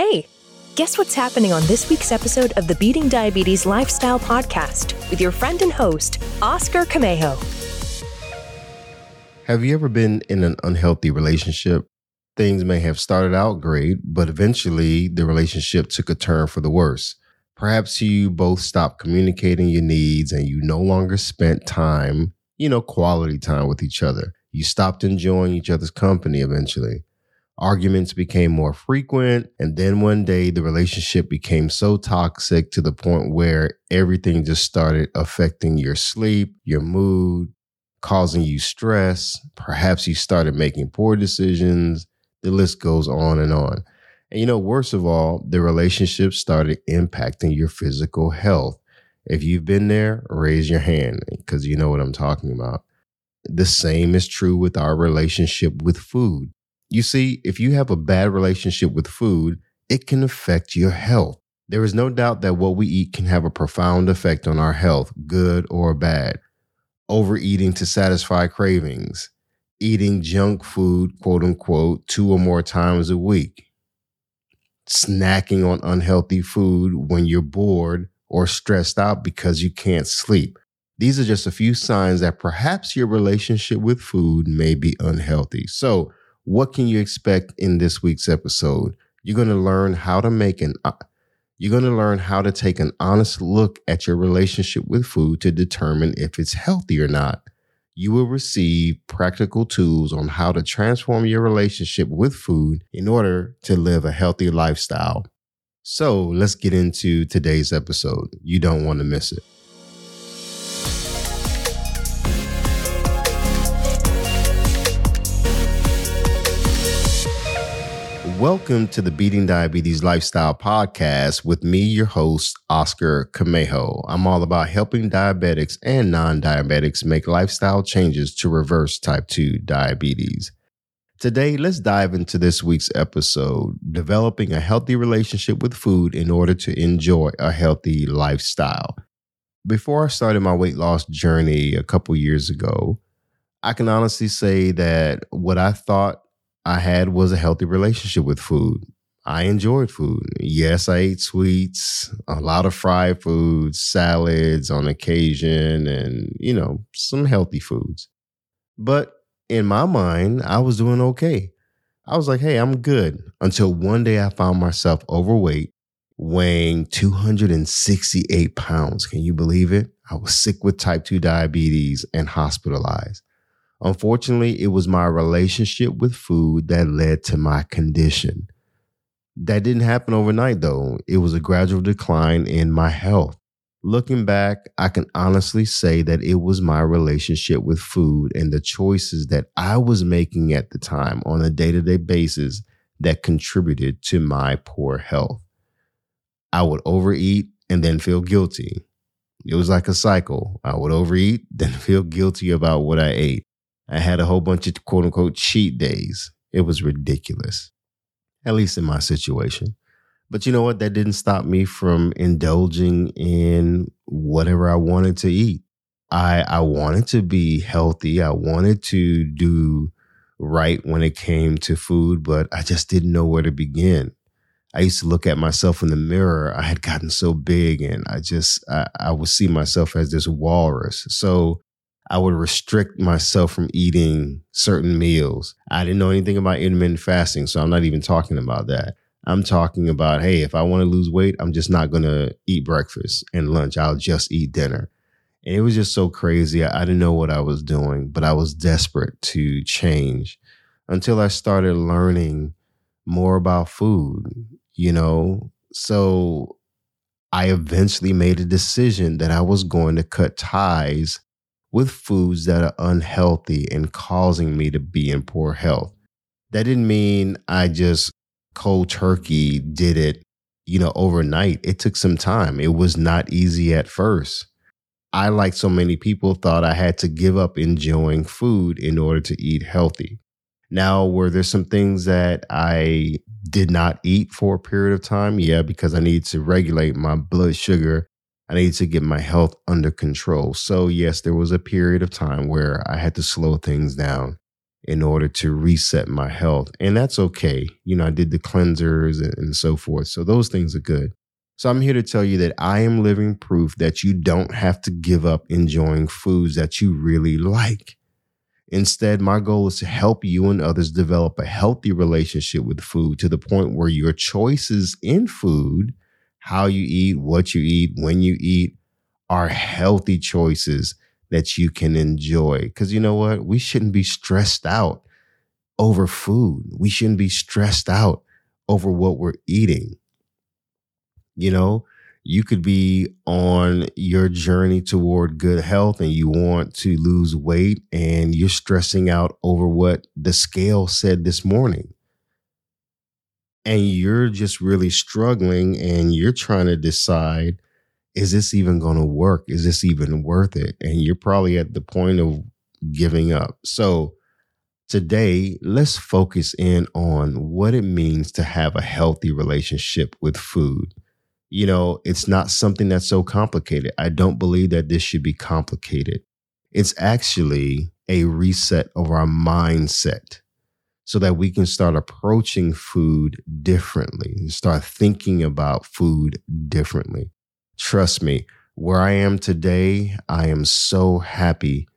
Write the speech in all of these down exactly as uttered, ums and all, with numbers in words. Hey, guess what's happening on this week's episode of the Beating Diabetes Lifestyle Podcast with your friend and host, Oscar Camejo. Have you ever been in an unhealthy relationship? Things may have started out great, but eventually the relationship took a turn for the worse. Perhaps you both stopped communicating your needs and you no longer spent time, you know, quality time with each other. You stopped enjoying each other's company eventually. Arguments became more frequent, and then one day the relationship became so toxic to the point where everything just started affecting your sleep, your mood, causing you stress. Perhaps you started making poor decisions. The list goes on and on. And you know, worst of all, the relationship started impacting your physical health. If you've been there, raise your hand because you know what I'm talking about. The same is true with our relationship with food. You see, if you have a bad relationship with food, it can affect your health. There is no doubt that what we eat can have a profound effect on our health, good or bad. Overeating to satisfy cravings, eating junk food, quote unquote, two or more times a week, snacking on unhealthy food when you're bored or stressed out because you can't sleep. These are just a few signs that perhaps your relationship with food may be unhealthy. So, what can you expect in this week's episode? You're going to learn how to make an you're going to learn how to take an honest look at your relationship with food to determine if it's healthy or not. You will receive practical tools on how to transform your relationship with food in order to live a healthy lifestyle. So, let's get into today's episode. You don't want to miss it. Welcome to the Beating Diabetes Lifestyle Podcast with me, your host, Oscar Camejo. I'm all about helping diabetics and non-diabetics make lifestyle changes to reverse type two diabetes. Today, let's dive into this week's episode, developing a healthy relationship with food in order to enjoy a healthy lifestyle. Before I started my weight loss journey a couple years ago, I can honestly say that what I thought I had was a healthy relationship with food. I enjoyed food. Yes, I ate sweets, a lot of fried foods, salads on occasion, and, you know, some healthy foods. But in my mind, I was doing okay. I was like, hey, I'm good. Until one day I found myself overweight, weighing two hundred sixty-eight pounds. Can you believe it? I was sick with type two diabetes and hospitalized. Unfortunately, it was my relationship with food that led to my condition. That didn't happen overnight, though. It was a gradual decline in my health. Looking back, I can honestly say that it was my relationship with food and the choices that I was making at the time on a day-to-day basis that contributed to my poor health. I would overeat and then feel guilty. It was like a cycle. I would overeat, then feel guilty about what I ate. I had a whole bunch of quote unquote cheat days. It was ridiculous, at least in my situation. But you know what? That didn't stop me from indulging in whatever I wanted to eat. I, I wanted to be healthy. I wanted to do right when it came to food, but I just didn't know where to begin. I used to look at myself in the mirror. I had gotten so big and I just, I, I would see myself as this walrus. So I would restrict myself from eating certain meals. I didn't know anything about intermittent fasting, so I'm not even talking about that. I'm talking about, hey, if I want to lose weight, I'm just not going to eat breakfast and lunch. I'll just eat dinner. And it was just so crazy. I didn't know what I was doing, but I was desperate to change until I started learning more about food, you know? So I eventually made a decision that I was going to cut ties with foods that are unhealthy and causing me to be in poor health. That didn't mean I just cold turkey did it, you know, overnight. It took some time. It was not easy at first. I, like so many people, thought I had to give up enjoying food in order to eat healthy. Now, were there some things that I did not eat for a period of time? Yeah, because I needed to regulate my blood sugar. I needed to get my health under control. So yes, there was a period of time where I had to slow things down. in order to reset my health. And that's okay. You know, I did the cleansers and, and so forth. So those things are good. So I'm here to tell you that I am living proof that you don't have to give up enjoying foods that you really like. Instead, my goal is to help you and others develop a healthy relationship with food to the point where your choices in food, how you eat, what you eat, when you eat, are healthy choices that you can enjoy. Because you know what? We shouldn't be stressed out over food. We shouldn't be stressed out over what we're eating. You know, you could be on your journey toward good health and you want to lose weight and you're stressing out over what the scale said this morning. And you're just really struggling and you're trying to decide, is this even going to work? Is this even worth it? And you're probably at the point of giving up. So today, let's focus in on what it means to have a healthy relationship with food. You know, it's not something that's so complicated. I don't believe that this should be complicated. It's actually a reset of our mindset so that we can start approaching food differently and start thinking about food differently. Trust me, where I am today, I am so happy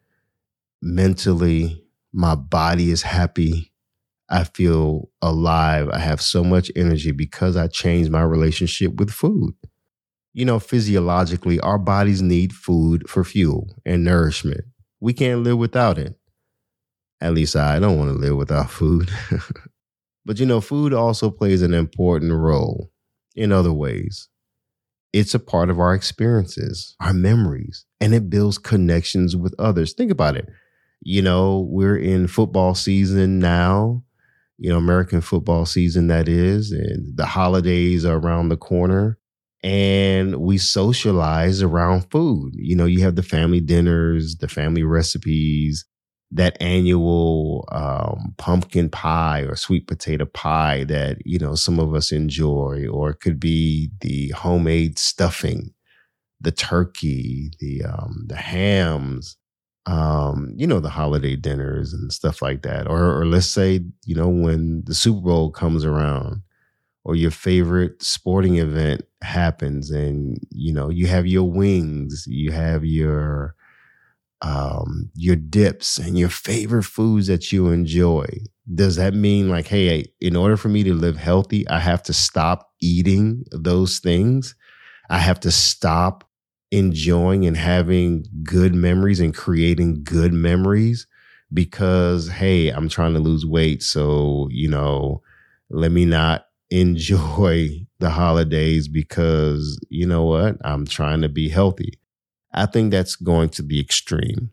mentally. My body is happy. I feel alive. I have so much energy because I changed my relationship with food. You know, physiologically, our bodies need food for fuel and nourishment. We can't live without it. At least I don't want to live without food. But, you know, food also plays an important role in other ways. It's a part of our experiences, our memories, and it builds connections with others. Think about it. You know, we're in football season now. You know, American football season, that is, and the holidays are around the corner, and we socialize around food. You know, you have the family dinners, the family recipes, that annual um, pumpkin pie or sweet potato pie that, you know, some of us enjoy, or it could be the homemade stuffing, the turkey, the um, the hams. Um, you know, the holiday dinners and stuff like that. Or, or let's say, you know, when the Super Bowl comes around or your favorite sporting event happens and, you know, you have your wings, you have your, um, your dips and your favorite foods that you enjoy. Does that mean like, hey, in order for me to live healthy, I have to stop eating those things? I have to stop enjoying and having good memories and creating good memories because, hey, I'm trying to lose weight. So, you know, let me not enjoy the holidays because, you know what, I'm trying to be healthy. I think that's going to the extreme.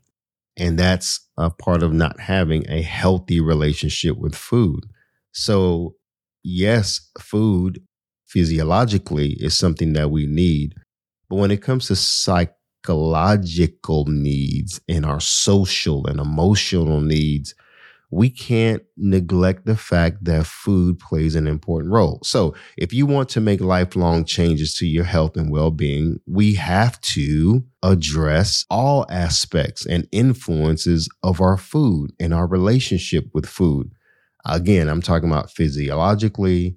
And that's a part of not having a healthy relationship with food. So, yes, food physiologically is something that we need. But when it comes to psychological needs and our social and emotional needs, we can't neglect the fact that food plays an important role. So if you want to make lifelong changes to your health and well-being, we have to address all aspects and influences of our food and our relationship with food. Again, I'm talking about physiologically,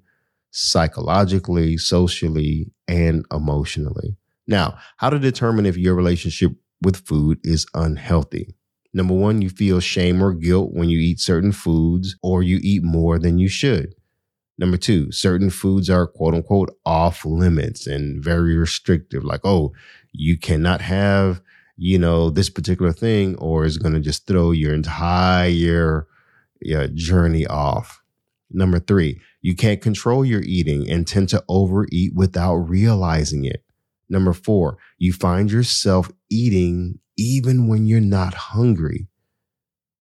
psychologically, socially, and emotionally. Now, how to determine if your relationship with food is unhealthy. Number one, you feel shame or guilt when you eat certain foods or you eat more than you should. Number two, certain foods are quote unquote off limits and very restrictive. Like, oh, you cannot have, you know, this particular thing or it's going to just throw your entire yeah, journey off. Number three, you can't control your eating and tend to overeat without realizing it. Number four, you find yourself eating even when you're not hungry.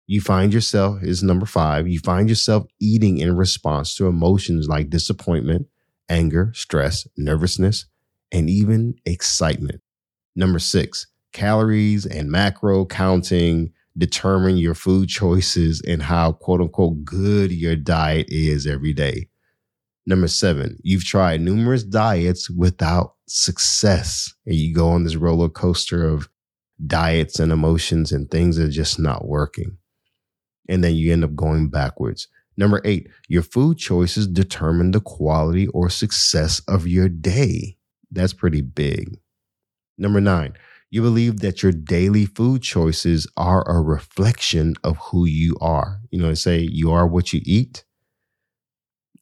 You find yourself, is number five, you find yourself eating in response to emotions like disappointment, anger, stress, nervousness, and even excitement. Number six, calories and macro counting determine your food choices and how, quote unquote, good your diet is every day. Number seven, you've tried numerous diets without success. And you go on this roller coaster of diets and emotions and things are just not working. and then you end up going backwards. Number eight, your food choices determine the quality or success of your day. That's pretty big. Number nine, you believe that your daily food choices are a reflection of who you are. You know, they say you are what you eat.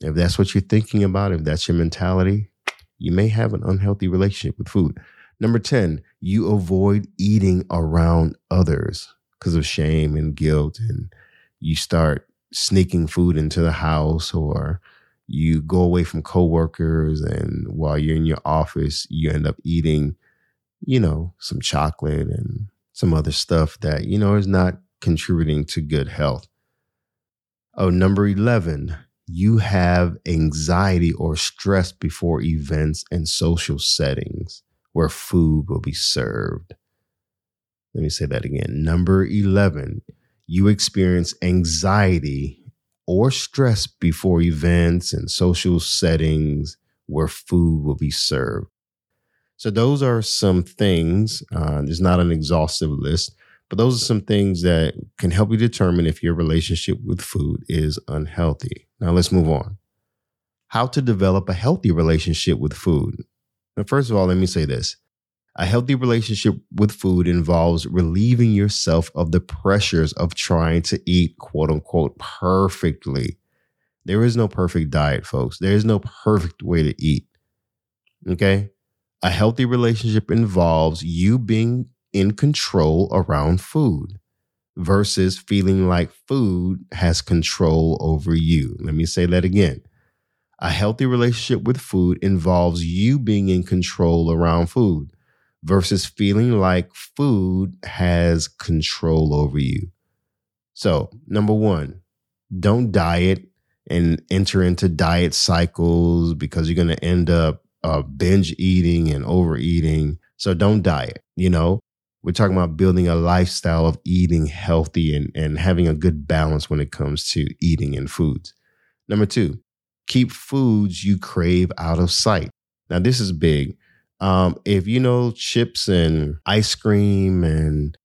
If that's what you're thinking about, if that's your mentality, you may have an unhealthy relationship with food. Number ten, you avoid eating around others because of shame and guilt, and you start sneaking food into the house, or you go away from coworkers, and while you're in your office, you end up eating, you know, some chocolate and some other stuff that, you know, is not contributing to good health. Oh, number eleven, you have anxiety or stress before events and social settings where food will be served. Let me say that again. Number eleven, you experience anxiety or stress before events and social settings where food will be served. So those are some things. Uh, there's not an exhaustive list, but those are some things that can help you determine if your relationship with food is unhealthy. Now let's move on. How to develop a healthy relationship with food. Now, first of all, let me say this. A healthy relationship with food involves relieving yourself of the pressures of trying to eat, quote unquote, perfectly. There is no perfect diet, folks. There is no perfect way to eat. Okay? A healthy relationship involves you being in control around food versus feeling like food has control over you. Let me say that again. A healthy relationship with food involves you being in control around food versus feeling like food has control over you. So, number one, don't diet and enter into diet cycles because you're going to end up Uh, binge eating and overeating. So don't diet. You know, we're talking about building a lifestyle of eating healthy and, and having a good balance when it comes to eating and foods. Number two, keep foods you crave out of sight. Now, this is big. Um, if you know chips and ice cream and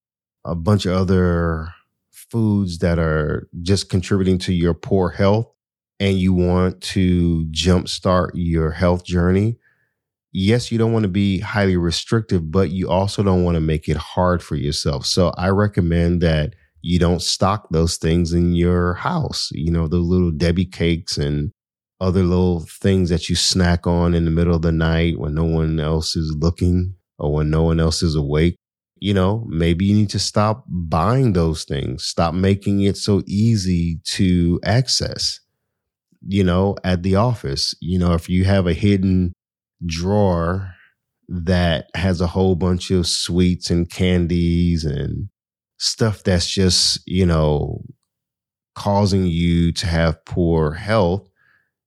a bunch of other foods that are just contributing to your poor health and you want to jumpstart your health journey, yes, you don't want to be highly restrictive, but you also don't want to make it hard for yourself. So I recommend that you don't stock those things in your house. You know, the little Debbie cakes and other little things that you snack on in the middle of the night when no one else is looking or when no one else is awake. You know, maybe you need to stop buying those things. Stop making it so easy to access. You know, at the office, you know, if you have a hidden drawer that has a whole bunch of sweets and candies and stuff that's just, you know, causing you to have poor health,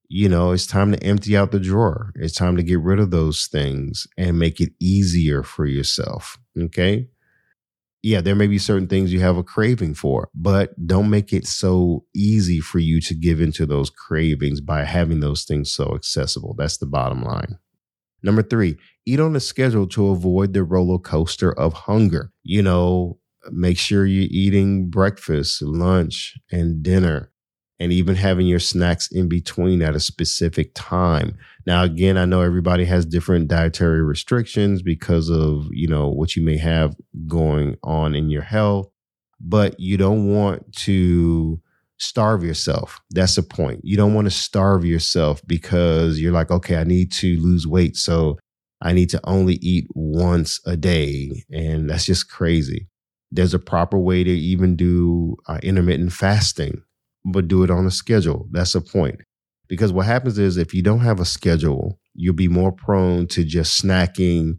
you know, it's time to empty out the drawer. It's time to get rid of those things and make it easier for yourself. Okay. Yeah, there may be certain things you have a craving for, but don't make it so easy for you to give into those cravings by having those things so accessible. That's the bottom line. Number three, eat on a schedule to avoid the roller coaster of hunger. You know, make sure you're eating breakfast, lunch, and dinner, and even having your snacks in between at a specific time. Now, again, I know everybody has different dietary restrictions because of, you know, what you may have going on in your health, but you don't want to starve yourself. That's the point. You don't want to starve yourself because you're like, okay, I need to lose weight, so I need to only eat once a day. And that's just crazy. There's a proper way to even do uh, intermittent fasting, but do it on a schedule. That's the point. Because what happens is if you don't have a schedule, you'll be more prone to just snacking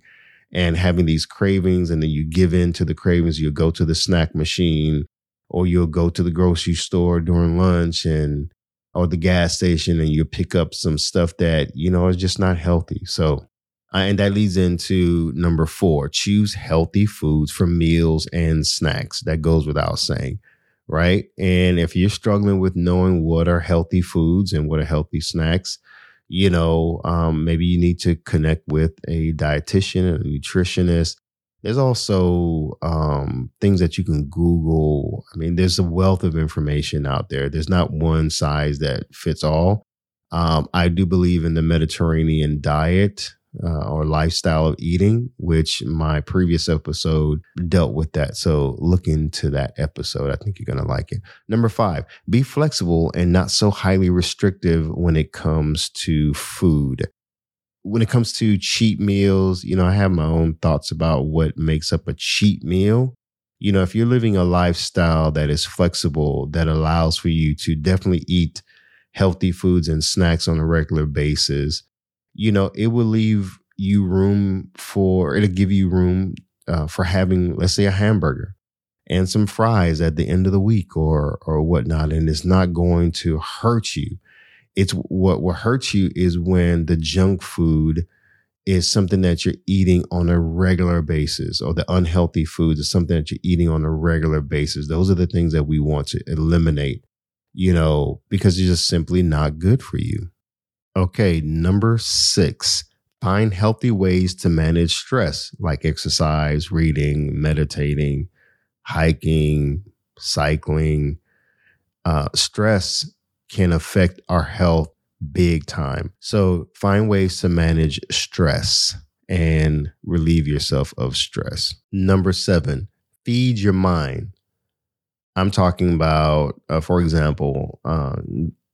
and having these cravings. And then you give in to the cravings. You'll go to the snack machine, or you'll go to the grocery store during lunch and or the gas station, and you'll pick up some stuff that, you know, is just not healthy. So uh, and that leads into number four, choose healthy foods for meals and snacks. That goes without saying. Right. And if you're struggling with knowing what are healthy foods and what are healthy snacks, you know, um, maybe you need to connect with a dietitian, a nutritionist, There's also um, things that you can Google. I mean, there's a wealth of information out there. There's not one size that fits all. Um, I do believe in the Mediterranean diet uh, or lifestyle of eating, which my previous episode dealt with that. So look into that episode. I think you're going to like it. Number five, be flexible and not so highly restrictive when it comes to food. When it comes to cheat meals, you know, I have my own thoughts about what makes up a cheat meal. You know, if you're living a lifestyle that is flexible, that allows for you to definitely eat healthy foods and snacks on a regular basis, you know, it will leave you room for, it'll give you room uh, for having, let's say, a hamburger and some fries at the end of the week or or whatnot. And it's not going to hurt you. It's what will hurt you is when the junk food is something that you're eating on a regular basis, or the unhealthy foods is something that you're eating on a regular basis. Those are the things that we want to eliminate, you know, because they're just simply not good for you. Okay, number six, find healthy ways to manage stress, like exercise, reading, meditating, hiking, cycling. Uh, stress can affect our health big time. So find ways to manage stress and relieve yourself of stress. Number seven, feed your mind. I'm talking about, uh, for example, uh,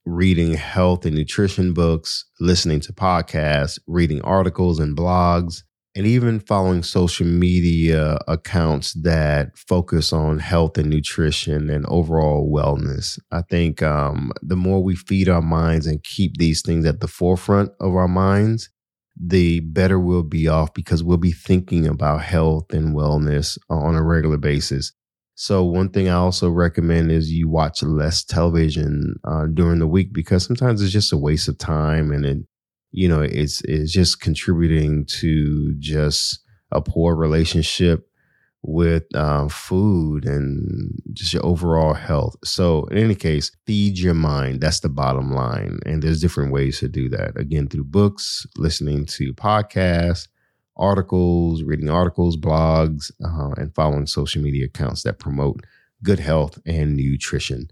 reading health and nutrition books, listening to podcasts, reading articles and blogs, and even following social media accounts that focus on health and nutrition and overall wellness. I think um, the more we feed our minds and keep these things at the forefront of our minds, the better we'll be off, because we'll be thinking about health and wellness on a regular basis. So one thing I also recommend is you watch less television uh, during the week, because sometimes it's just a waste of time, and it You know, it's it's just contributing to just a poor relationship with uh, food and just your overall health. So in any case, feed your mind. That's the bottom line. And there's different ways to do that. Again, through books, listening to podcasts, articles, reading articles, blogs, uh, and following social media accounts that promote good health and nutrition.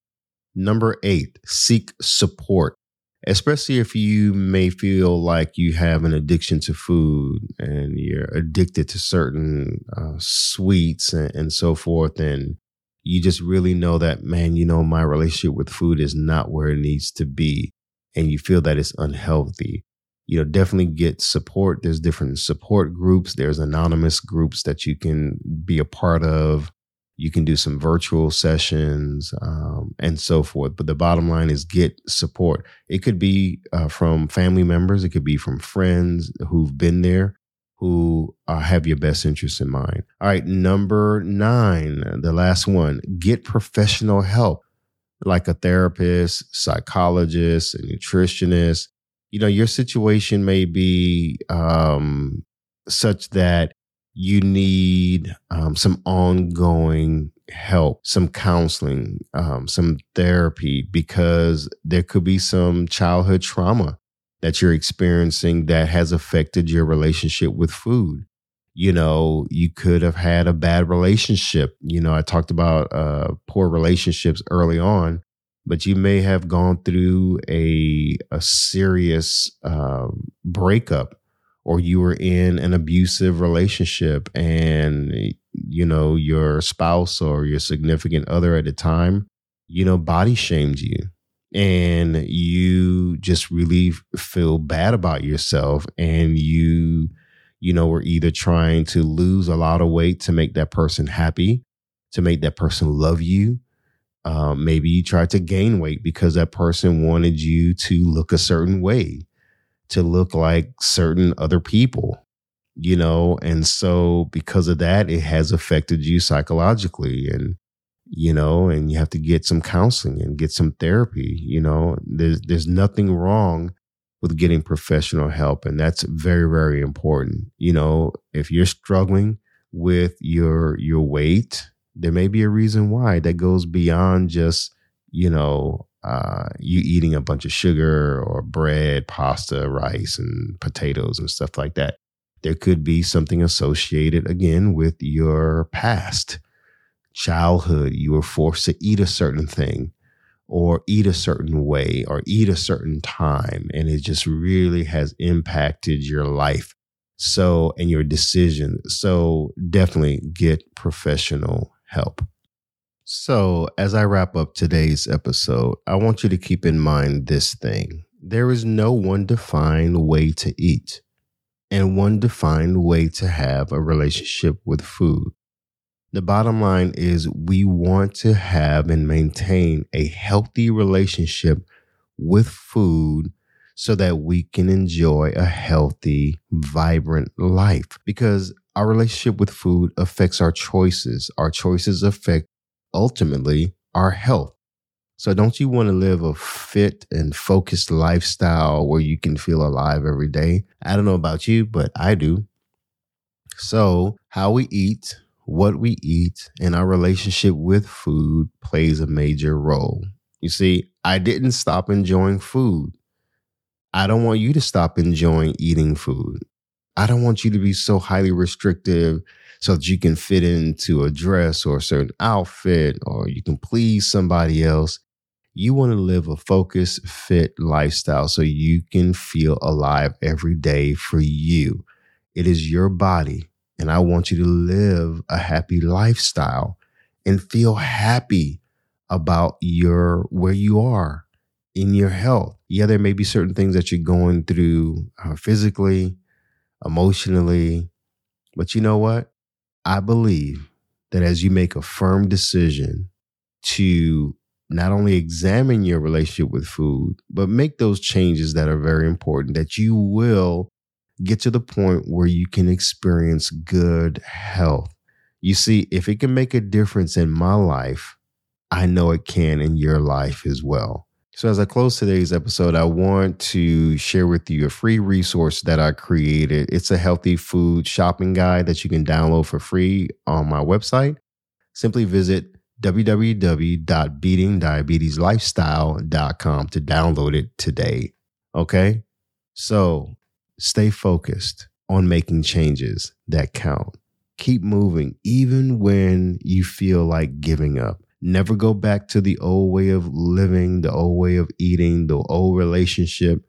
Number eight, seek support. Especially if you may feel like you have an addiction to food and you're addicted to certain uh, sweets and, and so forth. And you just really know that, man, you know, my relationship with food is not where it needs to be. And you feel that it's unhealthy. You know, definitely get support. There's different support groups. There's anonymous groups that you can be a part of. You can do some virtual sessions um, and so forth. But the bottom line is get support. It could be uh, from family members. It could be from friends who've been there, who uh, have your best interests in mind. All right. Number nine, the last one, get professional help, like a therapist, psychologist, a nutritionist. You know, your situation may be um, such that you need um, some ongoing help, some counseling, um, some therapy, because there could be some childhood trauma that you're experiencing that has affected your relationship with food. You know, you could have had a bad relationship. You know, I talked about uh, poor relationships early on, but you may have gone through a, a serious uh, breakup, or you were in an abusive relationship and, you know, your spouse or your significant other at the time, you know, body shamed you, and you just really feel bad about yourself. And you, you know, were either trying to lose a lot of weight to make that person happy, to make that person love you. Um, maybe you tried to gain weight because that person wanted you to look a certain way, to look like certain other people, you know, and so because of that, it has affected you psychologically, and, you know, and you have to get some counseling and get some therapy. You know, there's, there's nothing wrong with getting professional help. And that's very, very important. You know, if you're struggling with your, your weight, there may be a reason why that goes beyond just, you know, Uh, you eating a bunch of sugar or bread, pasta, rice, and potatoes and stuff like that. There could be something associated, again, with your past. Childhood, you were forced to eat a certain thing or eat a certain way or eat a certain time. And it just really has impacted your life. So, and your decisions. So definitely get professional help. So as I wrap up today's episode, I want you to keep in mind this thing. There is no one defined way to eat and one defined way to have a relationship with food. The bottom line is we want to have and maintain a healthy relationship with food so that we can enjoy a healthy, vibrant life, because our relationship with food affects our choices. Our choices affect ultimately our health. So don't you want to live a fit and focused lifestyle where you can feel alive every day? I don't know about you, but I do. So how we eat, what we eat, and our relationship with food plays a major role. You see, I didn't stop enjoying food. I don't want you to stop enjoying eating food. I don't want you to be so highly restrictive so that you can fit into a dress or a certain outfit or you can please somebody else. You want to live a focused, fit lifestyle so you can feel alive every day for you. It is your body, and I want you to live a happy lifestyle and feel happy about your where you are. In your health. Yeah, there may be certain things that you're going through uh, physically, emotionally, but you know what? I believe that as you make a firm decision to not only examine your relationship with food, but make those changes that are very important, that you will get to the point where you can experience good health. You see, if it can make a difference in my life, I know it can in your life as well. So as I close today's episode, I want to share with you a free resource that I created. It's a healthy food shopping guide that you can download for free on my website. Simply visit w w w dot beating diabetes lifestyle dot com to download it today. Okay? So stay focused on making changes that count. Keep moving even when you feel like giving up. Never go back to the old way of living, the old way of eating, the old relationship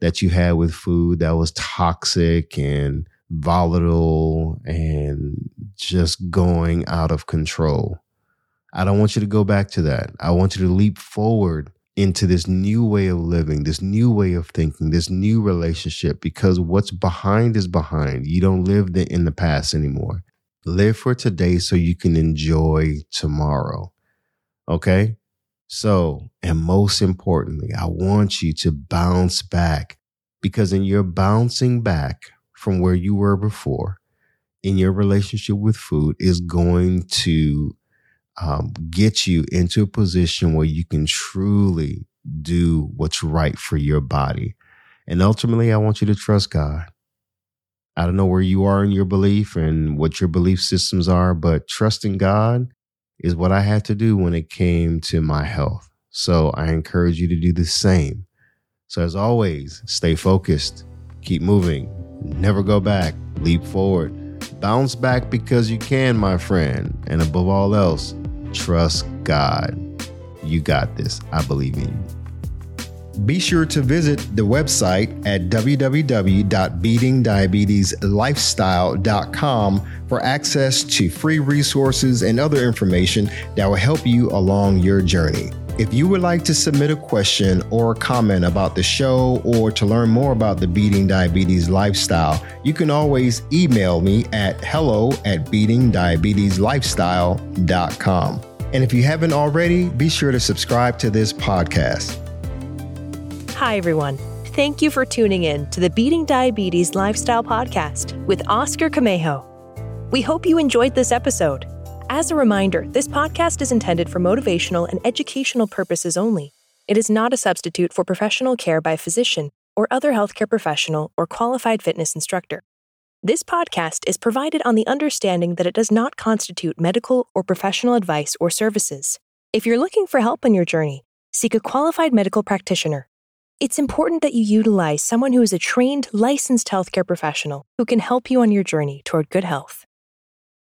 that you had with food that was toxic and volatile and just going out of control. I don't want you to go back to that. I want you to leap forward into this new way of living, this new way of thinking, this new relationship, because what's behind is behind. You don't live in the past anymore. Live for today so you can enjoy tomorrow. Okay, so, and most importantly, I want you to bounce back, because in your bouncing back from where you were before, in your relationship with food is going to um, get you into a position where you can truly do what's right for your body. And ultimately, I want you to trust God. I don't know where you are in your belief and what your belief systems are, but trusting God is what I had to do when it came to my health. So I encourage you to do the same. So as always, stay focused, keep moving, never go back, leap forward, bounce back because you can, my friend. And above all else, trust God. You got this. I believe in you. Be sure to visit the website at w w w dot beating diabetes lifestyle dot com for access to free resources and other information that will help you along your journey. If you would like to submit a question or a comment about the show or to learn more about the Beating Diabetes Lifestyle, you can always email me at hello at beating diabetes lifestyle dot com. And if you haven't already, be sure to subscribe to this podcast. Hi, everyone. Thank you for tuning in to the Beating Diabetes Lifestyle Podcast with Oscar Camejo. We hope you enjoyed this episode. As a reminder, this podcast is intended for motivational and educational purposes only. It is not a substitute for professional care by a physician or other healthcare professional or qualified fitness instructor. This podcast is provided on the understanding that it does not constitute medical or professional advice or services. If you're looking for help on your journey, seek a qualified medical practitioner. It's important that you utilize someone who is a trained, licensed healthcare professional who can help you on your journey toward good health.